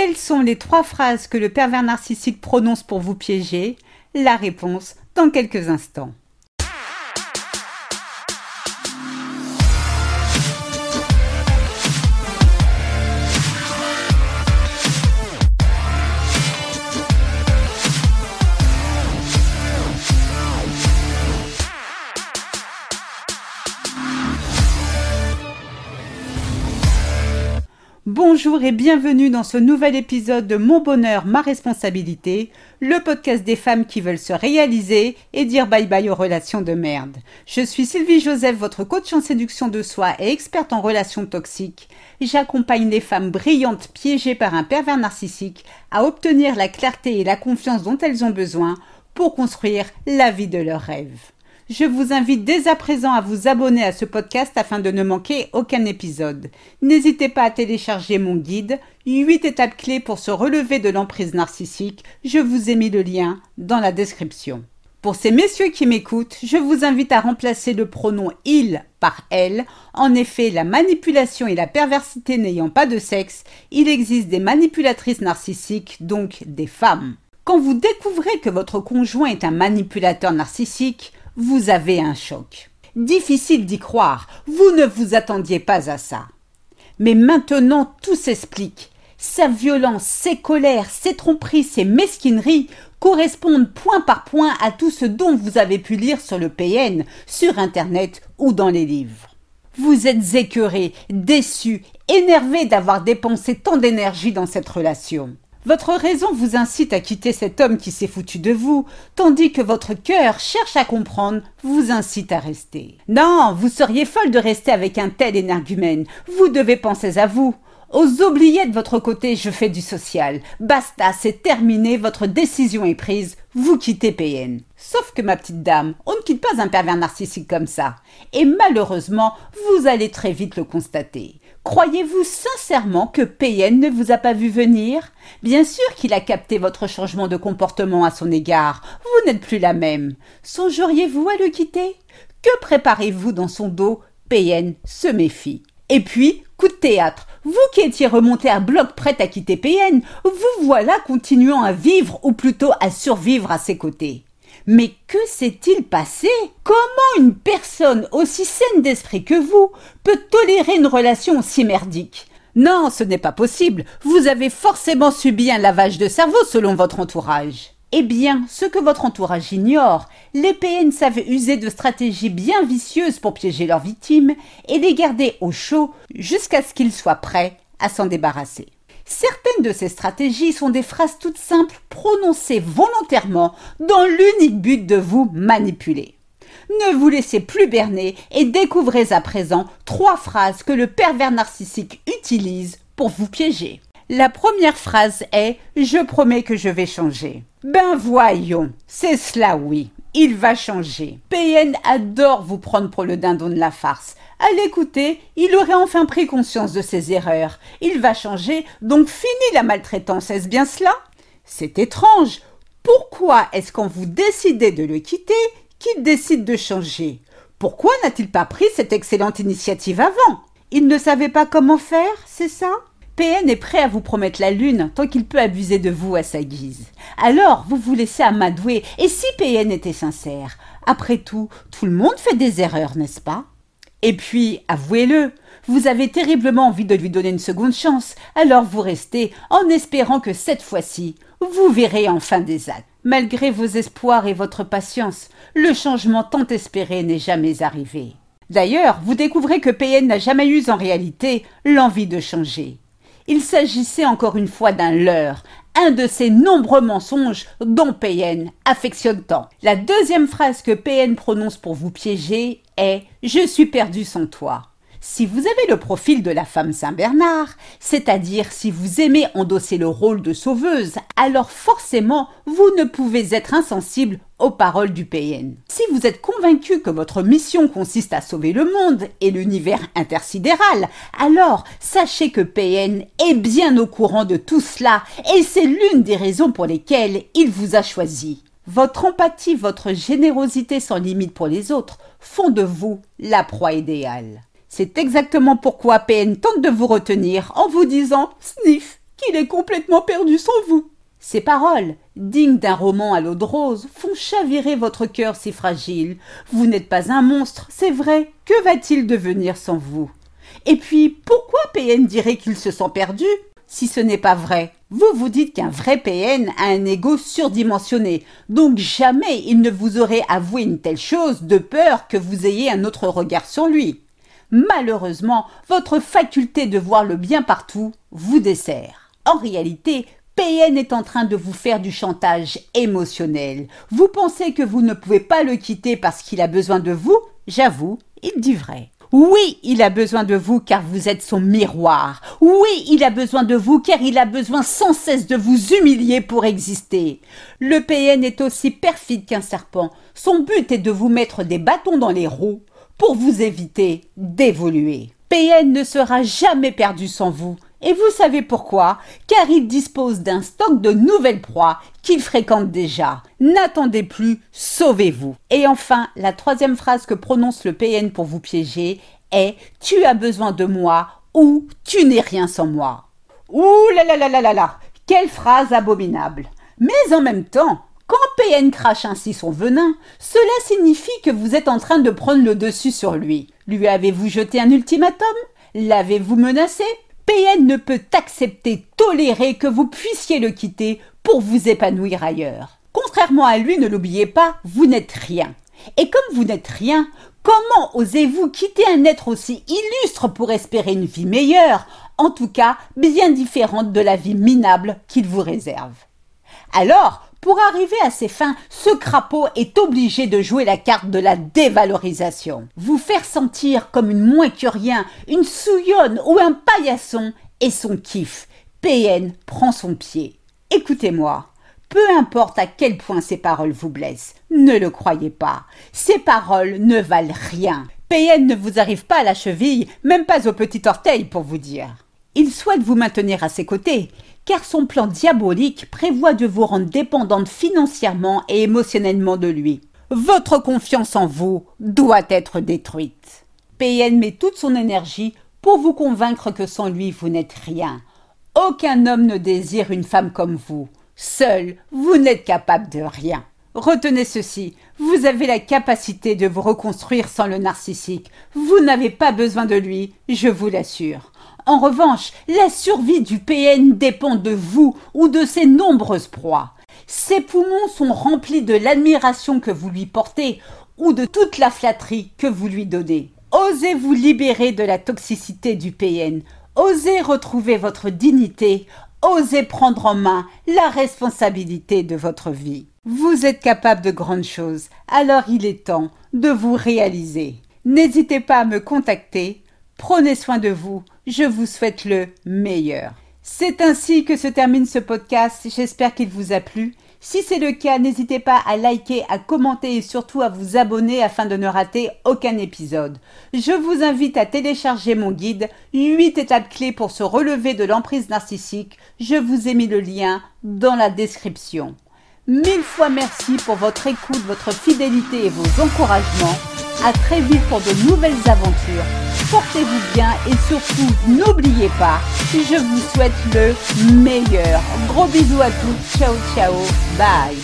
Quelles sont les 3 phrases que le pervers narcissique prononce pour vous piéger? La réponse dans quelques instants. Bonjour et bienvenue dans ce nouvel épisode de Mon bonheur, ma responsabilité, le podcast des femmes qui veulent se réaliser et dire bye bye aux relations de merde. Je suis Sylvie Joseph, votre coach en séduction de soi et experte en relations toxiques. J'accompagne les femmes brillantes piégées par un pervers narcissique à obtenir la clarté et la confiance dont elles ont besoin pour construire la vie de leurs rêves. Je vous invite dès à présent à vous abonner à ce podcast afin de ne manquer aucun épisode. N'hésitez pas à télécharger mon guide, 8 étapes clés pour se relever de l'emprise narcissique. Je vous ai mis le lien dans la description. Pour ces messieurs qui m'écoutent, je vous invite à remplacer le pronom « il » par « elle ». En effet, la manipulation et la perversité n'ayant pas de sexe, il existe des manipulatrices narcissiques, donc des femmes. Quand vous découvrez que votre conjoint est un manipulateur narcissique, vous avez un choc. Difficile d'y croire, vous ne vous attendiez pas à ça. Mais maintenant, tout s'explique. Sa violence, ses colères, ses tromperies, ses mesquineries correspondent point par point à tout ce dont vous avez pu lire sur le Payen, sur Internet ou dans les livres. Vous êtes écœuré, déçu, énervé d'avoir dépensé tant d'énergie dans cette relation. Votre raison vous incite à quitter cet homme qui s'est foutu de vous, tandis que votre cœur cherche à comprendre, vous incite à rester. Non, vous seriez folle de rester avec un tel énergumène. Vous devez penser à vous. Aux oubliettes de votre côté, je fais du social. Basta, c'est terminé, votre décision est prise, vous quittez Payen. Sauf que ma petite dame, on ne quitte pas un pervers narcissique comme ça. Et malheureusement, vous allez très vite le constater. Croyez-vous sincèrement que Payen ne vous a pas vu venir? Bien sûr qu'il a capté votre changement de comportement à son égard. Vous n'êtes plus la même. Songeriez-vous à le quitter? Que préparez-vous dans son dos? Payen se méfie. Et puis, coup de théâtre. Vous qui étiez remonté à bloc prête à quitter Payen, vous voilà continuant à vivre ou plutôt à survivre à ses côtés. Mais que s'est-il passé? Comment une personne aussi saine d'esprit que vous peut tolérer une relation aussi merdique? Non, ce n'est pas possible. Vous avez forcément subi un lavage de cerveau selon votre entourage. Eh bien, ce que votre entourage ignore, les Payen savent user de stratégies bien vicieuses pour piéger leurs victimes et les garder au chaud jusqu'à ce qu'ils soient prêts à s'en débarrasser. Certaines de ces stratégies sont des phrases toutes simples prononcées volontairement dans l'unique but de vous manipuler. Ne vous laissez plus berner et découvrez à présent 3 phrases que le pervers narcissique utilise pour vous piéger. La première phrase est « Je promets que je vais changer ». Ben voyons, c'est cela oui, il va changer. Payen adore vous prendre pour le dindon de la farce. À l'écouter, il aurait enfin pris conscience de ses erreurs. Il va changer, donc fini la maltraitance, est-ce bien cela? C'est étrange. Pourquoi est-ce quand vous décidez de le quitter, qu'il décide de changer? Pourquoi n'a-t-il pas pris cette excellente initiative avant? Il ne savait pas comment faire, c'est ça? Payen est prêt à vous promettre la lune tant qu'il peut abuser de vous à sa guise. Alors, vous vous laissez amadouer. Et si Payen était sincère? Après tout, tout le monde fait des erreurs, n'est-ce pas? Et puis, avouez-le, vous avez terriblement envie de lui donner une seconde chance. Alors vous restez en espérant que cette fois-ci, vous verrez enfin des actes. Malgré vos espoirs et votre patience, le changement tant espéré n'est jamais arrivé. D'ailleurs, vous découvrez que Payen n'a jamais eu en réalité l'envie de changer. Il s'agissait encore une fois d'un leurre, un de ces nombreux mensonges dont Payen affectionne tant. La deuxième phrase que Payen prononce pour vous piéger est « Je suis perdu sans toi ». Si vous avez le profil de la femme Saint-Bernard, c'est-à-dire si vous aimez endosser le rôle de sauveuse, alors forcément vous ne pouvez être insensible aux paroles du Payen. Si vous êtes convaincu que votre mission consiste à sauver le monde et l'univers intersidéral, alors sachez que Payen est bien au courant de tout cela et c'est l'une des raisons pour lesquelles il vous a choisi. Votre empathie, votre générosité sans limite pour les autres font de vous la proie idéale. C'est exactement pourquoi Payen tente de vous retenir en vous disant « Sniff, qu'il est complètement perdu sans vous. Ces paroles, dignes d'un roman à l'eau de rose, font chavirer votre cœur si fragile. Vous n'êtes pas un monstre, c'est vrai. Que va-t-il devenir sans vous? Et puis, pourquoi Payen dirait qu'il se sent perdu si ce n'est pas vrai? Vous vous dites qu'un vrai Payen a un ego surdimensionné, donc jamais il ne vous aurait avoué une telle chose de peur que vous ayez un autre regard sur lui. Malheureusement, votre faculté de voir le bien partout vous dessert. En réalité, Payen est en train de vous faire du chantage émotionnel. Vous pensez que vous ne pouvez pas le quitter parce qu'il a besoin de vous? J'avoue, il dit vrai. Oui, il a besoin de vous car vous êtes son miroir. Oui, il a besoin de vous car il a besoin sans cesse de vous humilier pour exister. Le Payen est aussi perfide qu'un serpent. Son but est de vous mettre des bâtons dans les roues pour vous éviter d'évoluer. Payen ne sera jamais perdu sans vous. Et vous savez pourquoi? Car il dispose d'un stock de nouvelles proies qu'il fréquente déjà. N'attendez plus, sauvez-vous. Et enfin, la troisième phrase que prononce le Payen pour vous piéger est « Tu as besoin de moi » ou « Tu n'es rien sans moi ». Ouh là là là là là là! Quelle phrase abominable! Mais en même temps, quand Payen crache ainsi son venin, cela signifie que vous êtes en train de prendre le dessus sur lui. Lui avez-vous jeté un ultimatum? L'avez-vous menacé? Payen ne peut accepter, tolérer que vous puissiez le quitter pour vous épanouir ailleurs. Contrairement à lui, ne l'oubliez pas, vous n'êtes rien. Et comme vous n'êtes rien, comment osez-vous quitter un être aussi illustre pour espérer une vie meilleure, en tout cas bien différente de la vie minable qu'il vous réserve? Alors, pour arriver à ses fins, ce crapaud est obligé de jouer la carte de la dévalorisation. Vous faire sentir comme une moins que rien, une souillonne ou un paillasson est son kiff. Payen prend son pied. Écoutez-moi, peu importe à quel point ces paroles vous blessent, ne le croyez pas. Ces paroles ne valent rien. Payen ne vous arrive pas à la cheville, même pas au petit orteil pour vous dire. Il souhaite vous maintenir à ses côtés, car son plan diabolique prévoit de vous rendre dépendante financièrement et émotionnellement de lui. Votre confiance en vous doit être détruite. Payen met toute son énergie pour vous convaincre que sans lui, vous n'êtes rien. Aucun homme ne désire une femme comme vous. Seul, vous n'êtes capable de rien. Retenez ceci, vous avez la capacité de vous reconstruire sans le narcissique. Vous n'avez pas besoin de lui, je vous l'assure. En revanche, la survie du Payen dépend de vous ou de ses nombreuses proies. Ses poumons sont remplis de l'admiration que vous lui portez ou de toute la flatterie que vous lui donnez. Osez vous libérer de la toxicité du Payen. Osez retrouver votre dignité. Osez prendre en main la responsabilité de votre vie. Vous êtes capable de grandes choses, alors il est temps de vous réaliser. N'hésitez pas à me contacter. Prenez soin de vous, je vous souhaite le meilleur. C'est ainsi que se termine ce podcast, j'espère qu'il vous a plu. Si c'est le cas, n'hésitez pas à liker, à commenter et surtout à vous abonner afin de ne rater aucun épisode. Je vous invite à télécharger mon guide « 8 étapes clés pour se relever de l'emprise narcissique ». Je vous ai mis le lien dans la description. Mille fois merci pour votre écoute, votre fidélité et vos encouragements. À très vite pour de nouvelles aventures. Portez-vous bien et surtout, n'oubliez pas, je vous souhaite le meilleur. Gros bisous à tous. Ciao, ciao. Bye.